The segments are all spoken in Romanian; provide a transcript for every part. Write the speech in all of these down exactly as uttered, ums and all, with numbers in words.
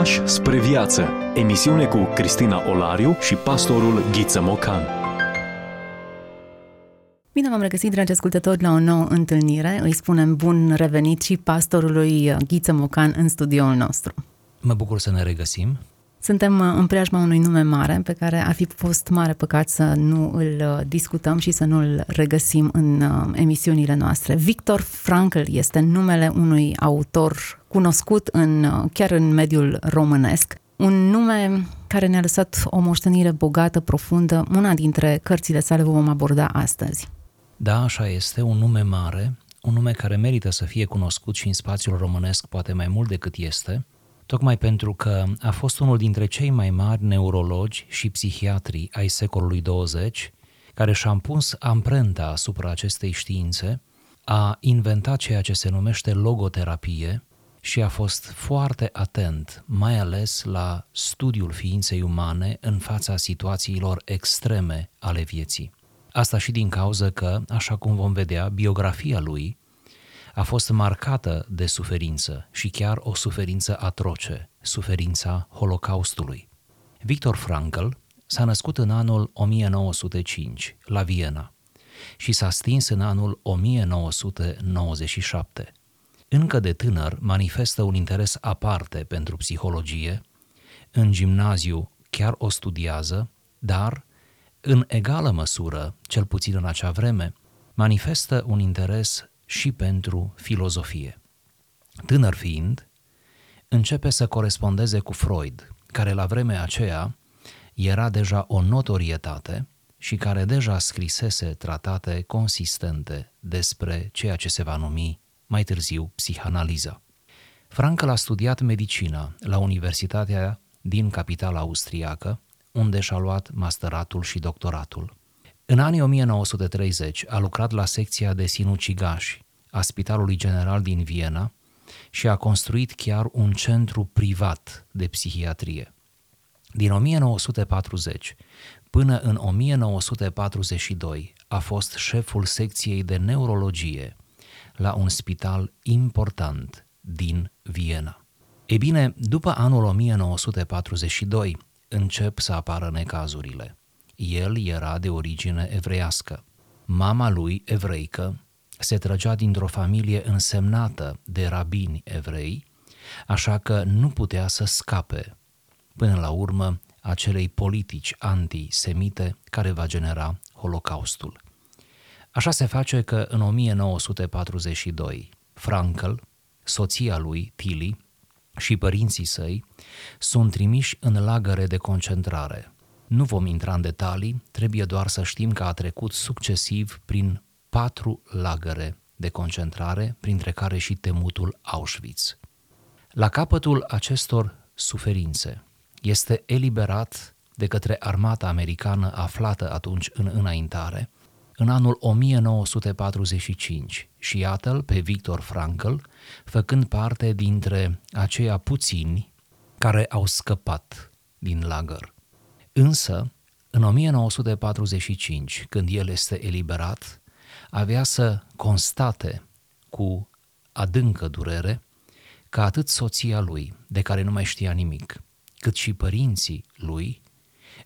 Pași spre viață. Emisiune cu Cristina Olariu și pastorul Ghiță Mocan. Bine v-am regăsit, dragi ascultători, la o nouă întâlnire. Îi spunem bun revenit și pastorului Ghiță Mocan în studioul nostru. Mă bucur să ne regăsim. Suntem în preajma unui nume mare pe care a fi fost mare păcat să nu îl discutăm și să nu îl regăsim în emisiunile noastre. Viktor Frankl este numele unui autor cunoscut în, chiar în mediul românesc. Un nume care ne-a lăsat o moștenire bogată, profundă. Una dintre cărțile sale vom aborda astăzi. Da, așa este, un nume mare, un nume care merită să fie cunoscut și în spațiul românesc poate mai mult decât este, tocmai pentru că a fost unul dintre cei mai mari neurologi și psihiatri ai secolului douăzeci, care și-a pus amprenta asupra acestei științe, a inventat ceea ce se numește logoterapie și a fost foarte atent, mai ales la studiul ființei umane în fața situațiilor extreme ale vieții. Asta și din cauza că, așa cum vom vedea, biografia lui a fost marcată de suferință și chiar o suferință atroce, suferința Holocaustului. Viktor Frankl s-a născut în anul o mie nouă sute cinci la Viena și s-a stins în anul o mie nouă sute nouăzeci și șapte. Încă de tânăr manifestă un interes aparte pentru psihologie, în gimnaziu chiar o studiază, dar, în egală măsură, cel puțin în acea vreme, manifestă un interes și pentru filozofie. Tânăr fiind, începe să corespondeze cu Freud, care la vremea aceea era deja o notorietate și care deja scrisese tratate consistente despre ceea ce se va numi mai târziu psihanaliza. Frankl a studiat medicina la Universitatea din capitala austriacă, unde și-a luat masteratul și doctoratul. În anii o mie nouă sute treizeci a lucrat la secția de sinucigași a Spitalului General din Viena și a construit chiar un centru privat de psihiatrie. Din o mie nouă sute patruzeci până în o mie nouă sute patruzeci și doi a fost șeful secției de neurologie la un spital important din Viena. Ei bine, după anul o mie nouă sute patruzeci și doi încep să apară necazurile. El era de origine evreiască. Mama lui, evreică, se trăgea dintr-o familie însemnată de rabini evrei, așa că nu putea să scape, până la urmă, acelei politici antisemite care va genera Holocaustul. Așa se face că în o mie nouă sute patruzeci și doi, Frankl, soția lui, Tilly, și părinții săi sunt trimiși în lagăre de concentrare. Nu vom intra în detalii, trebuie doar să știm că a trecut succesiv prin patru lagăre de concentrare, printre care și temutul Auschwitz. La capătul acestor suferințe este eliberat de către armata americană aflată atunci în înaintare, în anul o mie nouă sute patruzeci și cinci, și iată-l pe Viktor Frankl, făcând parte dintre aceia puțini care au scăpat din lagăr. Însă, în o mie nouă sute patruzeci și cinci, când el este eliberat, avea să constate cu adâncă durere că atât soția lui, de care nu mai știa nimic, cât și părinții lui,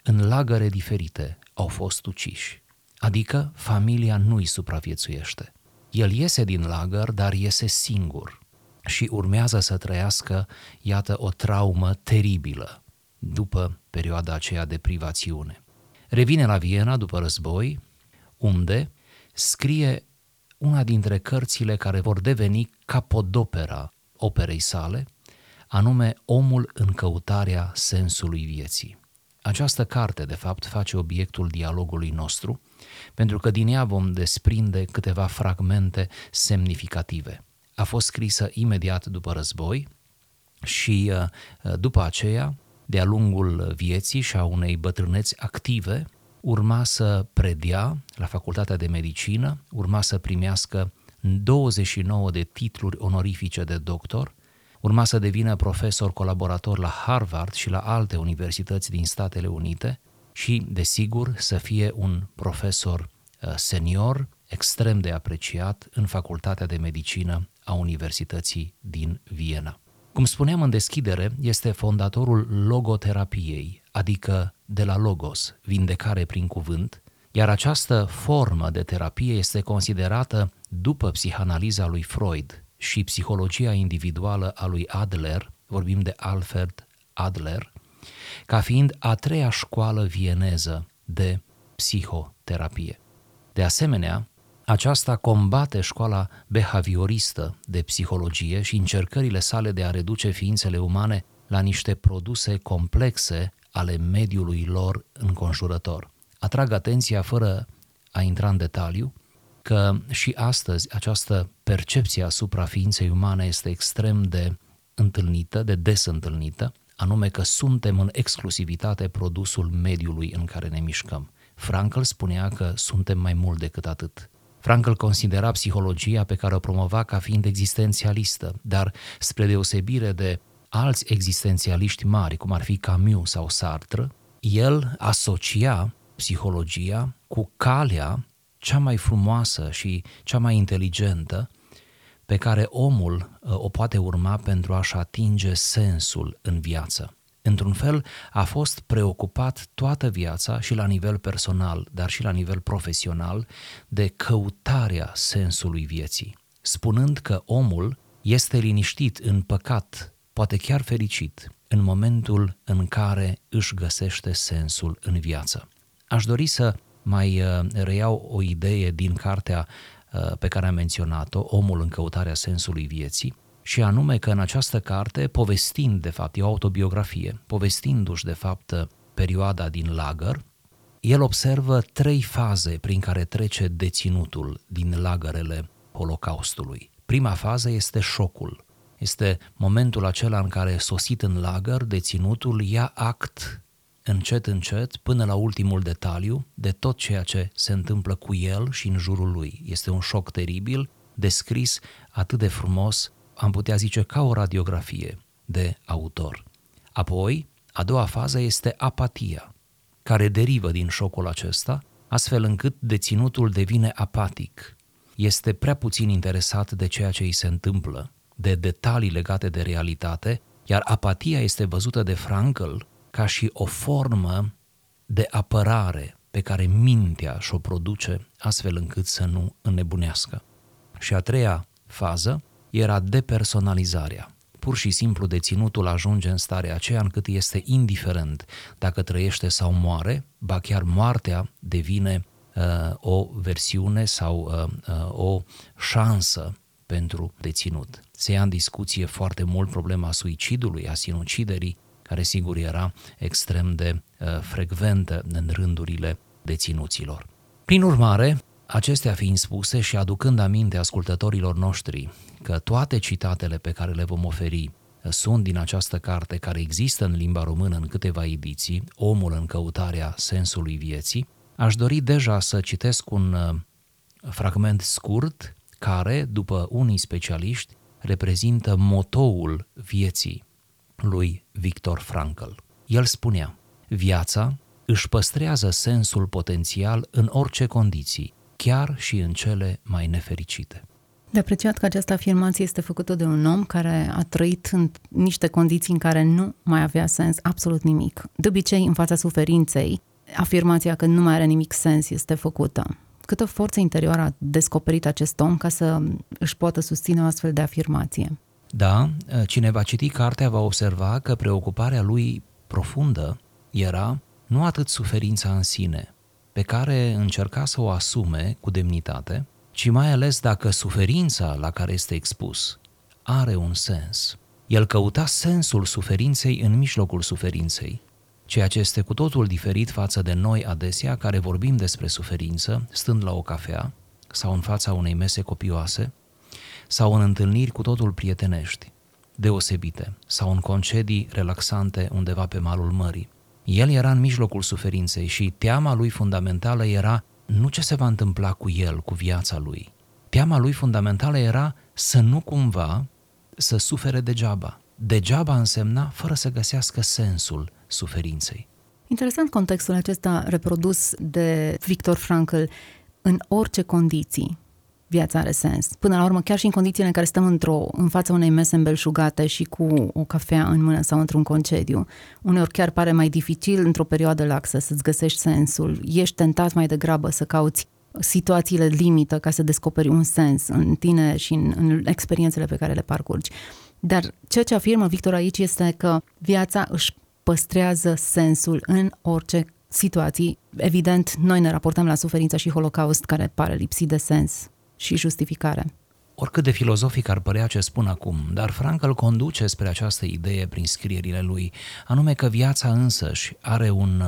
în lagăre diferite, au fost uciși. Adică familia nu îi supraviețuiește. El iese din lagăr, dar iese singur și urmează să trăiască, iată, o traumă teribilă după perioada aceea de privațiune. Revine la Viena după război, unde scrie una dintre cărțile care vor deveni capodopera operei sale, anume Omul în căutarea sensului vieții. Această carte, de fapt, face obiectul dialogului nostru, pentru că din ea vom desprinde câteva fragmente semnificative. A fost scrisă imediat după război și după aceea, de-a lungul vieții și a unei bătrâneți active, urma să predea la Facultatea de Medicină, urma să primească douăzeci și nouă de titluri onorifice de doctor, urma să devină profesor colaborator la Harvard și la alte universități din Statele Unite și, desigur, să fie un profesor senior extrem de apreciat în Facultatea de Medicină a Universității din Viena. Cum spuneam în deschidere, este fondatorul logoterapiei, adică de la logos, vindecare prin cuvânt, iar această formă de terapie este considerată, după psihanaliza lui Freud și psihologia individuală a lui Adler, vorbim de Alfred Adler, ca fiind a treia școală vieneză de psihoterapie. De asemenea, aceasta combate școala behavioristă de psihologie și încercările sale de a reduce ființele umane la niște produse complexe ale mediului lor înconjurător. Atrag atenția, fără a intra în detaliu, că și astăzi această percepție asupra ființei umane este extrem de întâlnită, de des întâlnită, anume că suntem în exclusivitate produsul mediului în care ne mișcăm. Frankl spunea că suntem mai mult decât atât. Frankl considera psihologia pe care o promova ca fiind existențialistă, dar spre deosebire de alți existențialiști mari, cum ar fi Camus sau Sartre, el asocia psihologia cu calea cea mai frumoasă și cea mai inteligentă pe care omul o poate urma pentru a-și atinge sensul în viață. Într-un fel, a fost preocupat toată viața și la nivel personal, dar și la nivel profesional, de căutarea sensului vieții, spunând că omul este liniștit, în păcat, poate chiar fericit, în momentul în care își găsește sensul în viață. Aș dori să mai reiau o idee din cartea pe care am menționat-o, Omul în căutarea sensului vieții, și anume că în această carte, povestind de fapt, e o autobiografie, povestindu-și de fapt perioada din lagăr, el observă trei faze prin care trece deținutul din lagărele Holocaustului. Prima fază este șocul, este momentul acela în care, sosit în lagăr, deținutul ia act încet, încet, până la ultimul detaliu, de tot ceea ce se întâmplă cu el și în jurul lui. Este un șoc teribil, descris atât de frumos, am putea zice ca o radiografie de autor. Apoi, a doua fază este apatia, care derivă din șocul acesta, astfel încât deținutul devine apatic. Este prea puțin interesat de ceea ce îi se întâmplă, de detalii legate de realitate, iar apatia este văzută de Frankl ca și o formă de apărare pe care mintea și-o produce, astfel încât să nu înnebunească. Și a treia fază era depersonalizarea. Pur și simplu deținutul ajunge în starea aceea încât este indiferent dacă trăiește sau moare, ba chiar moartea devine uh, o versiune sau uh, uh, o șansă pentru deținut. Se ia în discuție foarte mult problema suicidului, a sinuciderii, care sigur era extrem de uh, frecventă în rândurile deținuților. Prin urmare, acestea fiind spuse și aducând aminte ascultătorilor noștri că toate citatele pe care le vom oferi sunt din această carte, care există în limba română în câteva ediții, Omul în căutarea sensului vieții, aș dori deja să citesc un fragment scurt care, după unii specialiști, reprezintă motoul vieții lui Viktor Frankl. El spunea: viața își păstrează sensul potențial în orice condiții, chiar și în cele mai nefericite. De apreciat că această afirmație este făcută de un om care a trăit în niște condiții în care nu mai avea sens absolut nimic. De obicei, în fața suferinței, afirmația că nu mai are nimic sens este făcută. Câtă forță interioară a descoperit acest om ca să își poată susține o astfel de afirmație? Da, cine va citi cartea va observa că preocuparea lui profundă era nu atât suferința în sine, pe care încerca să o asume cu demnitate, ci mai ales dacă suferința la care este expus are un sens. El căuta sensul suferinței în mijlocul suferinței, ceea ce este cu totul diferit față de noi adesea, care vorbim despre suferință stând la o cafea sau în fața unei mese copioase sau în întâlniri cu totul prietenești, deosebite, sau în concedii relaxante undeva pe malul mării. El era în mijlocul suferinței și teama lui fundamentală era nu ce se va întâmpla cu el, cu viața lui. Teama lui fundamentală era să nu cumva să sufere degeaba. Degeaba însemna fără să găsească sensul suferinței. Interesant contextul acesta reprodus de Viktor Frankl, în orice condiții. viața are sens. Până la urmă, chiar și în condițiile în care stăm într-o, în fața unei mese îmbelșugate și cu o cafea în mână sau într-un concediu, uneori chiar pare mai dificil într-o perioadă laxă să-ți găsești sensul. Ești tentat mai degrabă să cauți situațiile limită ca să descoperi un sens în tine și în, în experiențele pe care le parcurgi. Dar ceea ce afirmă Victor aici este că viața își păstrează sensul în orice situații. Evident, noi ne raportăm la suferința și Holocaust, care pare lipsit de sens și justificare. Oricât de filozofic ar părea ce spun acum, dar Frankl conduce spre această idee prin scrierile lui, anume că viața însăși are un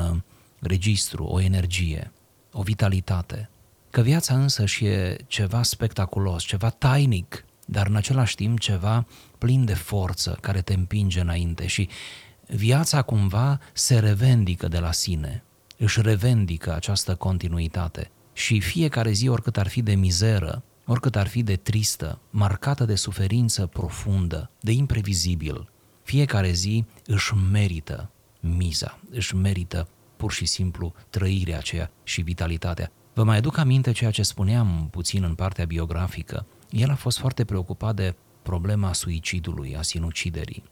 registru, o energie, o vitalitate, că viața însăși e ceva spectaculos, ceva tainic, dar în același timp ceva plin de forță care te împinge înainte și viața cumva se revendică de la sine, își revendică această continuitate și fiecare zi, oricât ar fi de mizeră, oricât ar fi de tristă, marcată de suferință profundă, de imprevizibil, fiecare zi își merită miza, își merită pur și simplu trăirea aceea și vitalitatea. Vă mai aduc aminte ceea ce spuneam puțin în partea biografică. El a fost foarte preocupat de problema suicidului, a sinuciderii.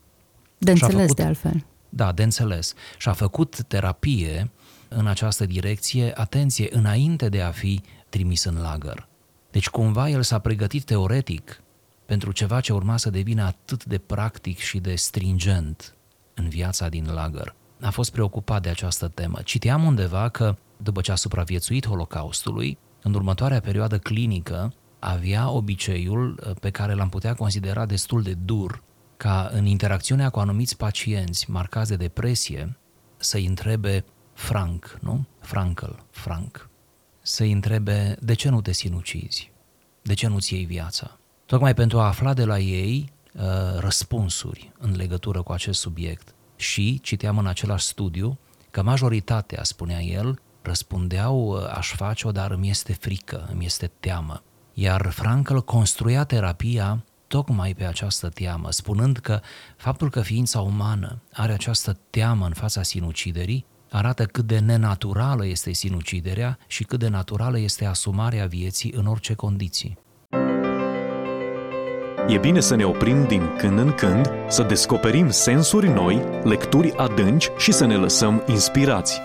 De înțeles, făcut, de altfel. Da, de înțeles. Și-a făcut terapie în această direcție, atenție, înainte de a fi trimis în lagăr. Deci cumva el s-a pregătit teoretic pentru ceva ce urma să devină atât de practic și de stringent în viața din lagăr. A fost preocupat de această temă. Citeam undeva că, după ce a supraviețuit Holocaustului, în următoarea perioadă clinică avea obiceiul pe care l-am putea considera destul de dur, ca în interacțiunea cu anumiți pacienți marcați de depresie să-i întrebe Frank, nu? Frankl, Frank. Să-i întrebe de ce nu te sinucizi, de ce nu-ți iei viața. Tocmai pentru a afla de la ei uh, răspunsuri în legătură cu acest subiect. Și citeam în același studiu că majoritatea, spunea el, răspundeau aș face-o, dar îmi este frică, îmi este teamă. Iar Frankl construia terapia tocmai pe această teamă, spunând că faptul că ființa umană are această teamă în fața sinuciderii arată cât de nenaturală este sinuciderea și cât de naturală este asumarea vieții în orice condiții. E bine să ne oprim din când în când, să descoperim sensuri noi, lecturi adânci și să ne lăsăm inspirați.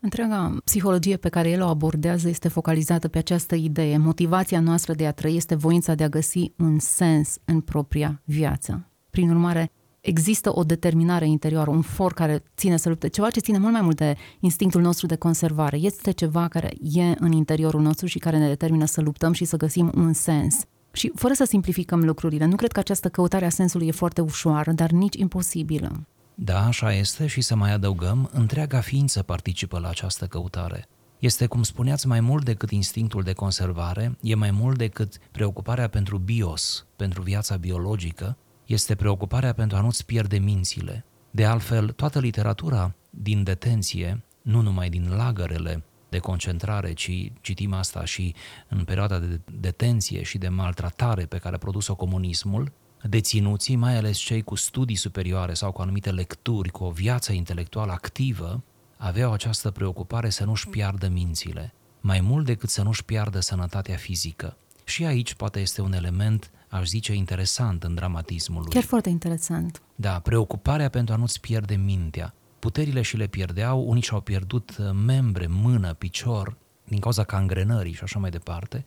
Întreaga psihologie pe care el o abordează este focalizată pe această idee. Motivația noastră de a trăi este voința de a găsi un sens în propria viață. Prin urmare, există o determinare interioară, un for care ține să lupte, ceva ce ține mult mai mult de instinctul nostru de conservare. Este ceva care e în interiorul nostru și care ne determină să luptăm și să găsim un sens. Și fără să simplificăm lucrurile, nu cred că această căutare a sensului e foarte ușoară, dar nici imposibilă. Da, așa este și să mai adăugăm, întreaga ființă participă la această căutare. Este, cum spuneați, mai mult decât instinctul de conservare, e mai mult decât preocuparea pentru bios, pentru viața biologică, este preocuparea pentru a nu-ți pierde mințile. De altfel, toată literatura din detenție, nu numai din lagărele de concentrare, ci citim asta și în perioada de detenție și de maltratare pe care a produs-o comunismul, deținuții, mai ales cei cu studii superioare sau cu anumite lecturi, cu o viață intelectuală activă, aveau această preocupare să nu-și piardă mințile, mai mult decât să nu-și piardă sănătatea fizică. Și aici poate este un element, aș zice, interesant în dramatismul lui. Chiar foarte interesant. Da, preocuparea pentru a nu-ți pierde mintea. Puterile și le pierdeau, unii și-au pierdut membre, mână, picior, din cauza cangrenării și așa mai departe,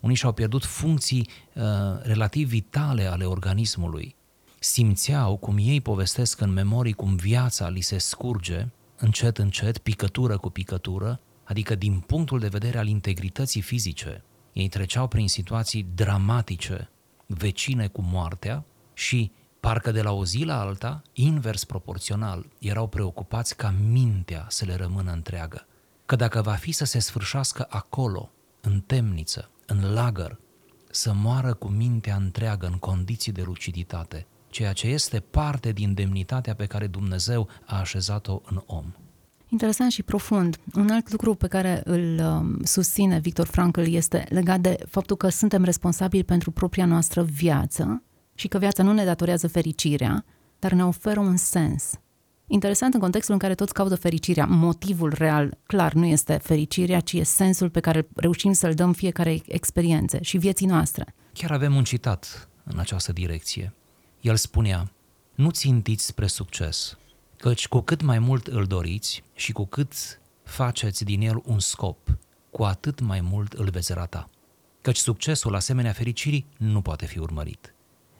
unii și-au pierdut funcții uh, relativ vitale ale organismului. Simțeau, cum ei povestesc în memorii, cum viața li se scurge, încet, încet, picătură cu picătură, adică din punctul de vedere al integrității fizice. Ei treceau prin situații dramatice, vecine cu moartea și, parcă de la o zi la alta, invers proporțional, erau preocupați ca mintea să le rămână întreagă. Că dacă va fi să se sfârșească acolo, în temniță, în lagăr, să moară cu mintea întreagă în condiții de luciditate, ceea ce este parte din demnitatea pe care Dumnezeu a așezat-o în om. Interesant și profund. Un alt lucru pe care îl susține Viktor Frankl este legat de faptul că suntem responsabili pentru propria noastră viață și că viața nu ne datorează fericirea, dar ne oferă un sens. Interesant în contextul în care toți caută fericirea. Motivul real, clar, nu este fericirea, ci e sensul pe care reușim să-l dăm fiecarei experiențe și vieții noastre. Chiar avem un citat în această direcție. El spunea: nu țintiți spre succes, căci cu cât mai mult îl doriți și cu cât faceți din el un scop, cu atât mai mult îl veți rata. Căci succesul, asemenea fericirii, nu poate fi urmărit.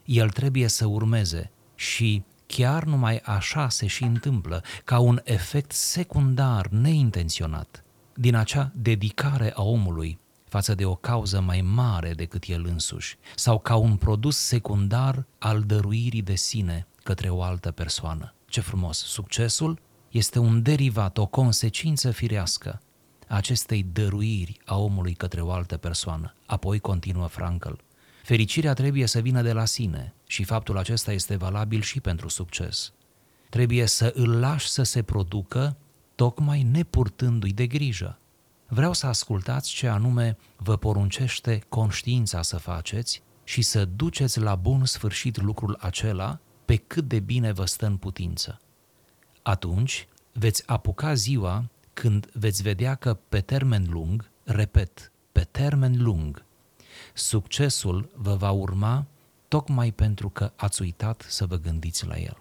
El trebuie să urmeze și chiar numai așa se și întâmplă, ca un efect secundar, neintenționat, din acea dedicare a omului față de o cauză mai mare decât el însuși, sau ca un produs secundar al dăruirii de sine către o altă persoană. Ce frumos! Succesul este un derivat, o consecință firească a acestei dăruiri a omului către o altă persoană. Apoi continuă Frankl: fericirea trebuie să vină de la sine și faptul acesta este valabil și pentru succes. Trebuie să îl lași să se producă, tocmai nepurtându-i de grijă. Vreau să ascultați ce anume vă poruncește conștiința să faceți și să duceți la bun sfârșit lucrul acela pe cât de bine vă stă în putință. Atunci veți apuca ziua când veți vedea că pe termen lung, repet, pe termen lung, succesul vă va urma tocmai pentru că ați uitat să vă gândiți la el.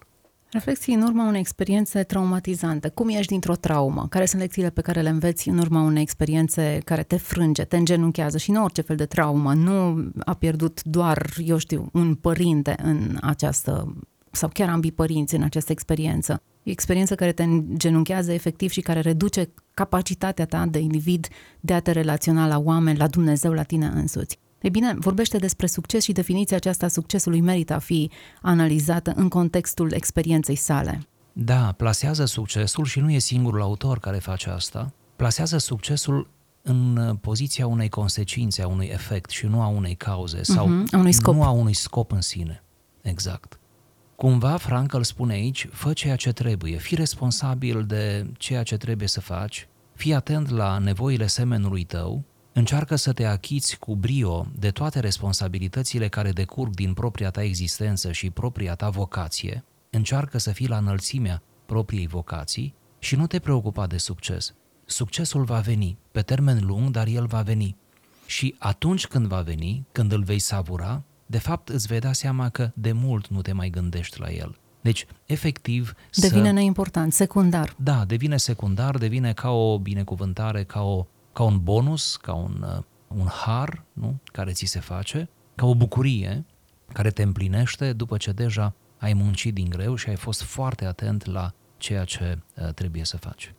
Reflexii în urma unei experiențe traumatizante. Cum ieși dintr-o traumă? Care sunt lecțiile pe care le înveți în urma unei experiențe care te frânge, te îngenunchează? Și nu orice fel de traumă. Nu a pierdut doar, eu știu, un părinte în această, sau chiar ambii părinți în această experiență. E experiență care te îngenunchează efectiv și care reduce capacitatea ta de individ de a te relaționa la oameni, la Dumnezeu, la tine însuți. Ei bine, vorbește despre succes și definiția aceasta a succesului merită a fi analizată în contextul experienței sale. Da, plasează succesul, și nu e singurul autor care face asta, plasează succesul în poziția unei consecințe, a unui efect și nu a unei cauze sau uh-huh, a unui scop. Nu a unui scop în sine. Exact. Cumva Frankl spune aici: fă ceea ce trebuie, fii responsabil de ceea ce trebuie să faci, fii atent la nevoile semenului tău, încearcă să te achiți cu brio de toate responsabilitățile care decurg din propria ta existență și propria ta vocație, încearcă să fii la înălțimea propriei vocații și nu te preocupa de succes. Succesul va veni, pe termen lung, dar el va veni. Și atunci când va veni, când îl vei savura, de fapt îți vei da seama că de mult nu te mai gândești la el. Deci, efectiv... Devine să... neimportant, secundar. Da, devine secundar, devine ca o binecuvântare, ca o... ca un bonus, ca un, un har, nu? Care ți se face, ca o bucurie care te împlinește după ce deja ai muncit din greu și ai fost foarte atent la ceea ce uh, trebuie să faci.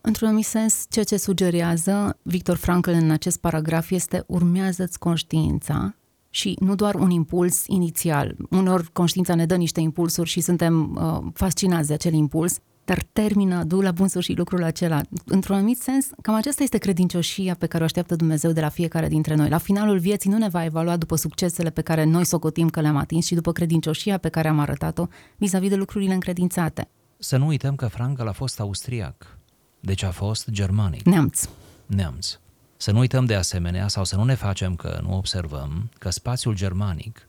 Într-un anumit sens, ceea ce sugerează Viktor Frankl în acest paragraf este: urmează-ți conștiința și nu doar un impuls inițial. Uneori conștiința ne dă niște impulsuri și suntem uh, fascinați de acel impuls, dar termină, du la bun sfârșit lucrul acela. Într-un anumit sens, cam aceasta este credincioșia pe care o așteaptă Dumnezeu de la fiecare dintre noi. La finalul vieții nu ne va evalua după succesele pe care noi socotim că le-am atins, ci după credincioșia pe care am arătat-o vis-a-vis de lucrurile încredințate. Să nu uităm că Frankl a fost austriac, deci a fost germanic. Neamț. Neamț. Să nu uităm de asemenea, sau să nu ne facem că nu observăm, că spațiul germanic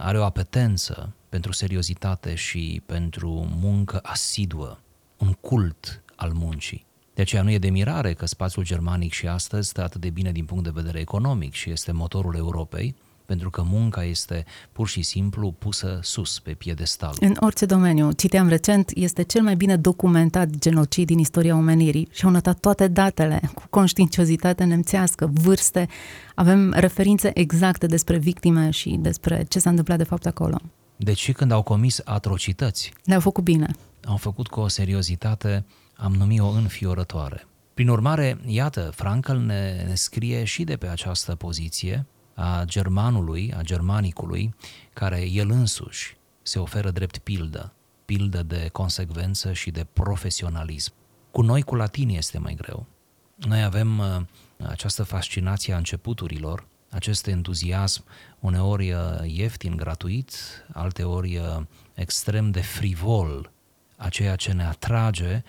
are o apetență pentru seriozitate și pentru muncă asiduă, un cult al muncii. De aceea nu e de mirare că spațiul germanic și astăzi stă atât de bine din punct de vedere economic și este motorul Europei, pentru că munca este pur și simplu pusă sus, pe piedestal. În orice domeniu, citeam recent, este cel mai bine documentat genocid din istoria omenirii și au notat toate datele cu conștiinciozitate nemțească, vârste, avem referințe exacte despre victime și despre ce s-a întâmplat de fapt acolo. Deci și când au comis atrocități, le-au făcut bine. Au făcut cu o seriozitate, am numit-o, înfiorătoare. Prin urmare, iată, Frankl ne, ne scrie și de pe această poziție a germanului, a germanicului, care el însuși se oferă drept pildă, pildă de consecvență și de profesionalism. Cu noi, cu latinii, este mai greu. Noi avem această fascinație a începuturilor, acest entuziasm, uneori ieftin, gratuit, alteori extrem de frivol, a ceea ce ne atrage,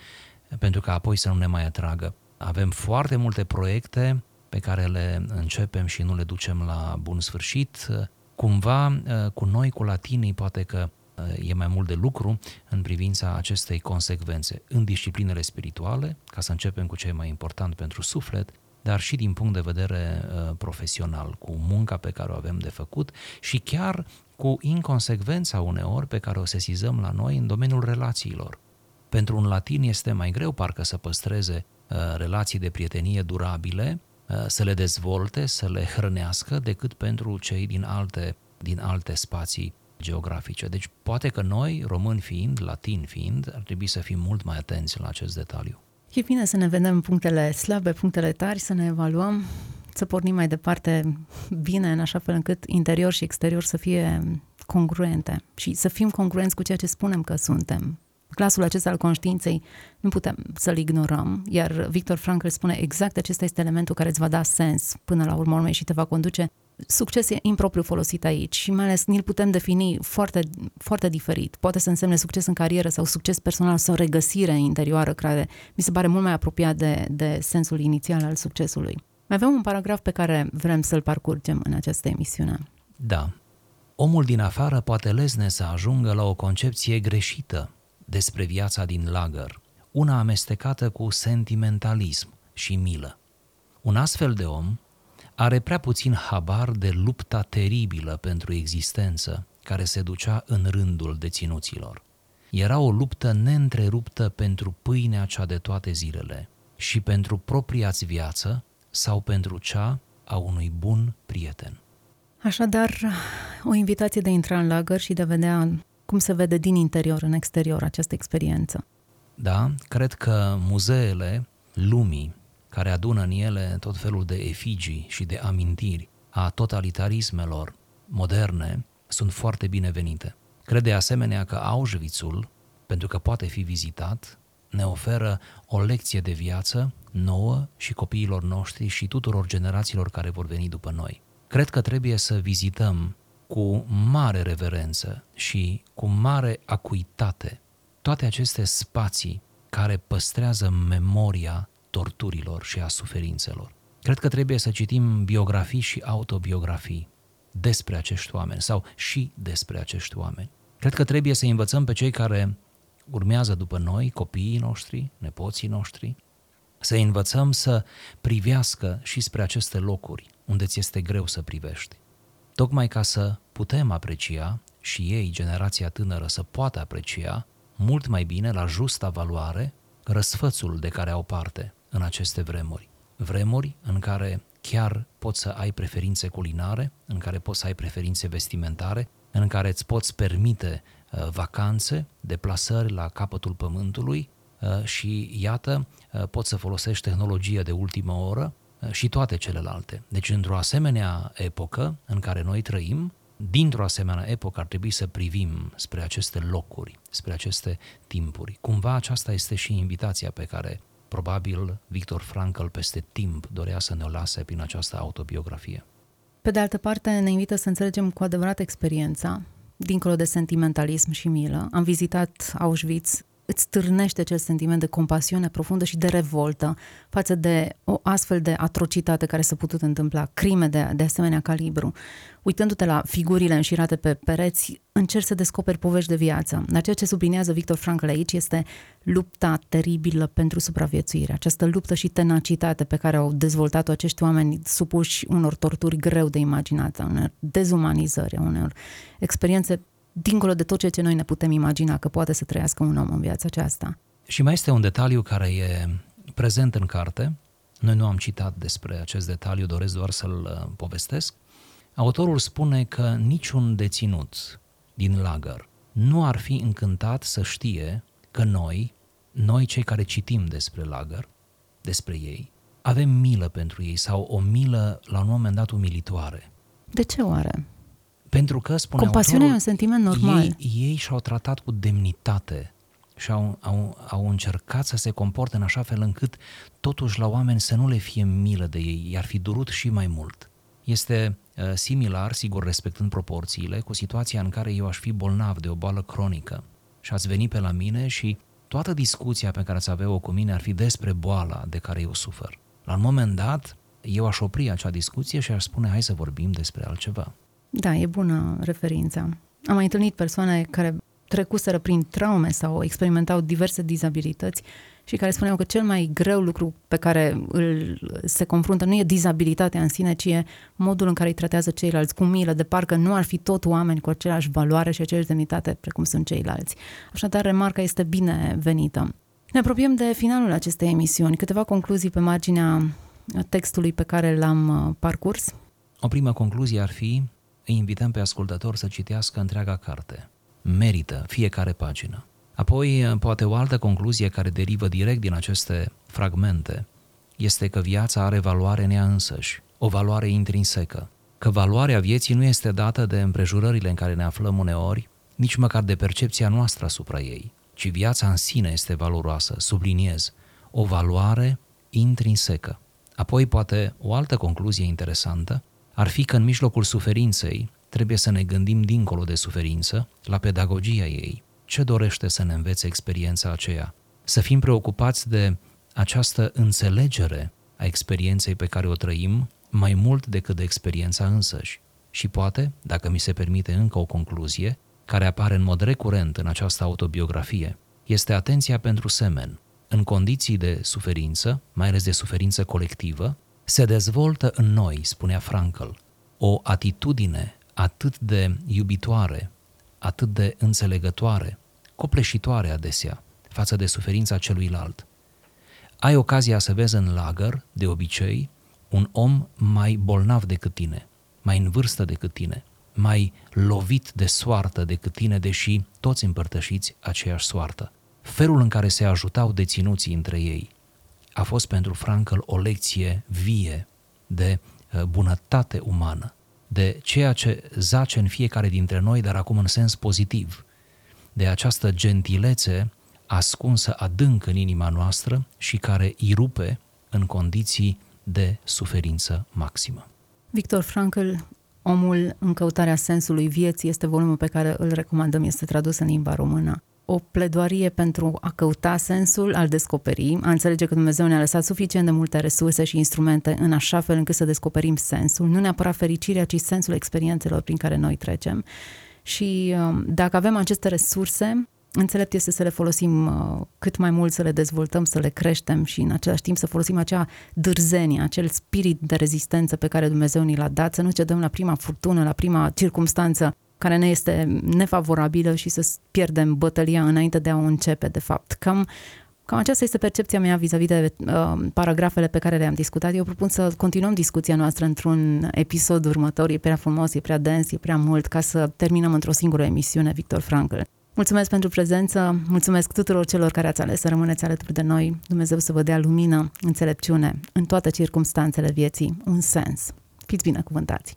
pentru că apoi să nu ne mai atragă. Avem foarte multe proiecte pe care le începem și nu le ducem la bun sfârșit. Cumva, cu noi, cu latinii, poate că e mai mult de lucru în privința acestei consecvențe în disciplinele spirituale, ca să începem cu ce e mai important pentru suflet, dar și din punct de vedere profesional, cu munca pe care o avem de făcut și chiar cu inconsecvența uneori pe care o sesizăm la noi în domeniul relațiilor. Pentru un latin este mai greu parcă să păstreze relații de prietenie durabile, să le dezvolte, să le hrănească, decât pentru cei din alte, din alte spații geografice. Deci poate că noi, români fiind, latini fiind, ar trebui să fim mult mai atenți la acest detaliu. E bine să ne vedem punctele slabe, punctele tari, să ne evaluăm, să pornim mai departe bine, în așa fel încât interior și exterior să fie congruente și să fim congruenți cu ceea ce spunem că suntem. Glasul acesta al conștiinței nu putem să-l ignorăm, iar Viktor Frankl spune exact acesta este elementul care îți va da sens până la urmă urmei și te va conduce. Succes e impropriu folosit aici și mai ales ni-l putem defini foarte, foarte diferit. Poate să însemne succes în carieră sau succes personal sau regăsire interioară, care mi se pare mult mai apropiat de, de sensul inițial al succesului. Mai avem un paragraf pe care vrem să-l parcurgem în această emisiune. Da. Omul din afară poate lezne să ajungă la o concepție greșită despre viața din lagăr, una amestecată cu sentimentalism și milă. Un astfel de om are prea puțin habar de lupta teribilă pentru existență care se ducea în rândul deținuților. Era o luptă neîntreruptă pentru pâinea cea de toate zilele și pentru propria-ți viață sau pentru cea a unui bun prieten. Așadar, o invitație de a intra în lagăr și de a vedea cum se vede din interior în exterior această experiență. Da, cred că muzeele lumii, care adună în ele tot felul de efigii și de amintiri a totalitarismelor moderne, sunt foarte binevenite. Cred de asemenea că Auschwitzul, pentru că poate fi vizitat, ne oferă o lecție de viață nouă și copiilor noștri și tuturor generațiilor care vor veni după noi. Cred că trebuie să vizităm cu mare reverență și cu mare acuitate toate aceste spații care păstrează memoria torturilor și a suferințelor. Cred că trebuie să citim biografii și autobiografii despre acești oameni sau și despre acești oameni. Cred că trebuie să învățăm pe cei care urmează după noi, copiii noștri, nepoții noștri, să învățăm să privească și spre aceste locuri unde ți este greu să privești. Tocmai ca să putem aprecia și ei, generația tânără, să poată aprecia mult mai bine la justa valoare răsfățul de care au parte în aceste vremuri. Vremuri în care chiar poți să ai preferințe culinare, în care poți să ai preferințe vestimentare, în care îți poți permite uh, vacanțe, deplasări la capătul pământului uh, și, iată, uh, poți să folosești tehnologie de ultimă oră uh, și toate celelalte. Deci, într-o asemenea epocă în care noi trăim, dintr-o asemenea epocă ar trebui să privim spre aceste locuri, spre aceste timpuri. Cumva aceasta este și invitația pe care probabil Viktor Frankl peste timp dorea să ne o lase prin această autobiografie. Pe de altă parte, ne invită să înțelegem cu adevărat experiența, dincolo de sentimentalism și milă. Am vizitat Auschwitz, îți stârnește acel sentiment de compasiune profundă și de revoltă față de o astfel de atrocitate care s-a putut întâmpla, crime de, de asemenea calibru. Uitându-te la figurile înșirate pe pereți, încerci să descoperi povești de viață. Dar ceea ce sublinează Viktor Frankl aici este lupta teribilă pentru supraviețuire, această luptă și tenacitate pe care au dezvoltat-o acești oameni supuși unor torturi greu de imaginat, unor dezumanizări, unor experiențe dincolo de tot ceea ce noi ne putem imagina că poate să trăiască un om în viața aceasta. Și mai este un detaliu care e prezent în carte. Noi nu am citat despre acest detaliu, doresc doar să-l povestesc. Autorul spune că niciun deținut din lagăr nu ar fi încântat să știe că noi, noi cei care citim despre lagăr, despre ei, avem milă pentru ei sau o milă la un moment dat umilitoare. De ce oare? Pentru că, spune compasiunea autorul, e un sentiment normal. Ei, ei și-au tratat cu demnitate și au, au, au încercat să se comporte în așa fel încât totuși la oameni să nu le fie milă de ei, i-ar fi durut și mai mult. Este uh, similar, sigur respectând proporțiile, cu situația în care eu aș fi bolnav de o boală cronică și ați veni pe la mine și toată discuția pe care ați avea-o cu mine ar fi despre boala de care eu sufer. La un moment dat, eu aș opri acea discuție și aș spune hai să vorbim despre altceva. Da, e bună referința. Am mai întâlnit persoane care trecuseră prin traume sau experimentau diverse dizabilități și care spuneau că cel mai greu lucru pe care îl se confruntă nu e dizabilitatea în sine, ci e modul în care îi tratează ceilalți, cu milă, de parcă nu ar fi tot oameni cu aceeași valoare și aceeași demnitate precum sunt ceilalți. Așadar, remarca este binevenită. Ne apropiem de finalul acestei emisiuni. Câteva concluzii pe marginea textului pe care l-am parcurs. O primă concluzie ar fi, îi invităm pe ascultător să citească întreaga carte. Merită fiecare pagină. Apoi, poate o altă concluzie care derivă direct din aceste fragmente este că viața are valoare în ea însăși, o valoare intrinsecă, că valoarea vieții nu este dată de împrejurările în care ne aflăm uneori, nici măcar de percepția noastră asupra ei, ci viața în sine este valoroasă, subliniez, o valoare intrinsecă. Apoi, poate o altă concluzie interesantă ar fi că în mijlocul suferinței trebuie să ne gândim dincolo de suferință, la pedagogia ei. Ce dorește să ne învețe experiența aceea? Să fim preocupați de această înțelegere a experienței pe care o trăim mai mult decât de experiența însăși. Și poate, dacă mi se permite încă o concluzie, care apare în mod recurent în această autobiografie, este atenția pentru semen. În condiții de suferință, mai ales de suferință colectivă, se dezvoltă în noi, spunea Frankl, o atitudine atât de iubitoare, atât de înțelegătoare, copleșitoare adesea, față de suferința celuilalt. Ai ocazia să vezi în lagăr, de obicei, un om mai bolnav decât tine, mai în vârstă decât tine, mai lovit de soartă decât tine, deși toți împărtășiți aceeași soartă. Felul în care se ajutau deținuții între ei a fost pentru Frankl o lecție vie de bunătate umană, de ceea ce zace în fiecare dintre noi, dar acum în sens pozitiv, de această gentilețe ascunsă adânc în inima noastră și care irupe în condiții de suferință maximă. Viktor Frankl, Omul în căutarea sensului vieții, este volumul pe care îl recomandăm, este tradus în limba română. O pledoarie pentru a căuta sensul, a-l descoperi, a înțelege că Dumnezeu ne-a lăsat suficient de multe resurse și instrumente în așa fel încât să descoperim sensul, nu neapărat fericirea, ci sensul experiențelor prin care noi trecem. Și dacă avem aceste resurse, înțelept este să le folosim cât mai mult, să le dezvoltăm, să le creștem și în același timp să folosim acea dârzenie, acel spirit de rezistență pe care Dumnezeu ni l-a dat, să nu cedăm la prima furtună, la prima circumstanță care ne este nefavorabilă și să pierdem bătălia înainte de a o începe, de fapt. Cam, cam aceasta este percepția mea vis-a-vis de uh, paragrafele pe care le-am discutat. Eu propun să continuăm discuția noastră într-un episod următor. E prea frumos, e prea dens, e prea mult ca să terminăm într-o singură emisiune Viktor Frankl. Mulțumesc pentru prezență, mulțumesc tuturor celor care ați ales să rămâneți alături de noi. Dumnezeu să vă dea lumină, înțelepciune, în toate circumstanțele vieții, un sens. Fiți binecuvântați!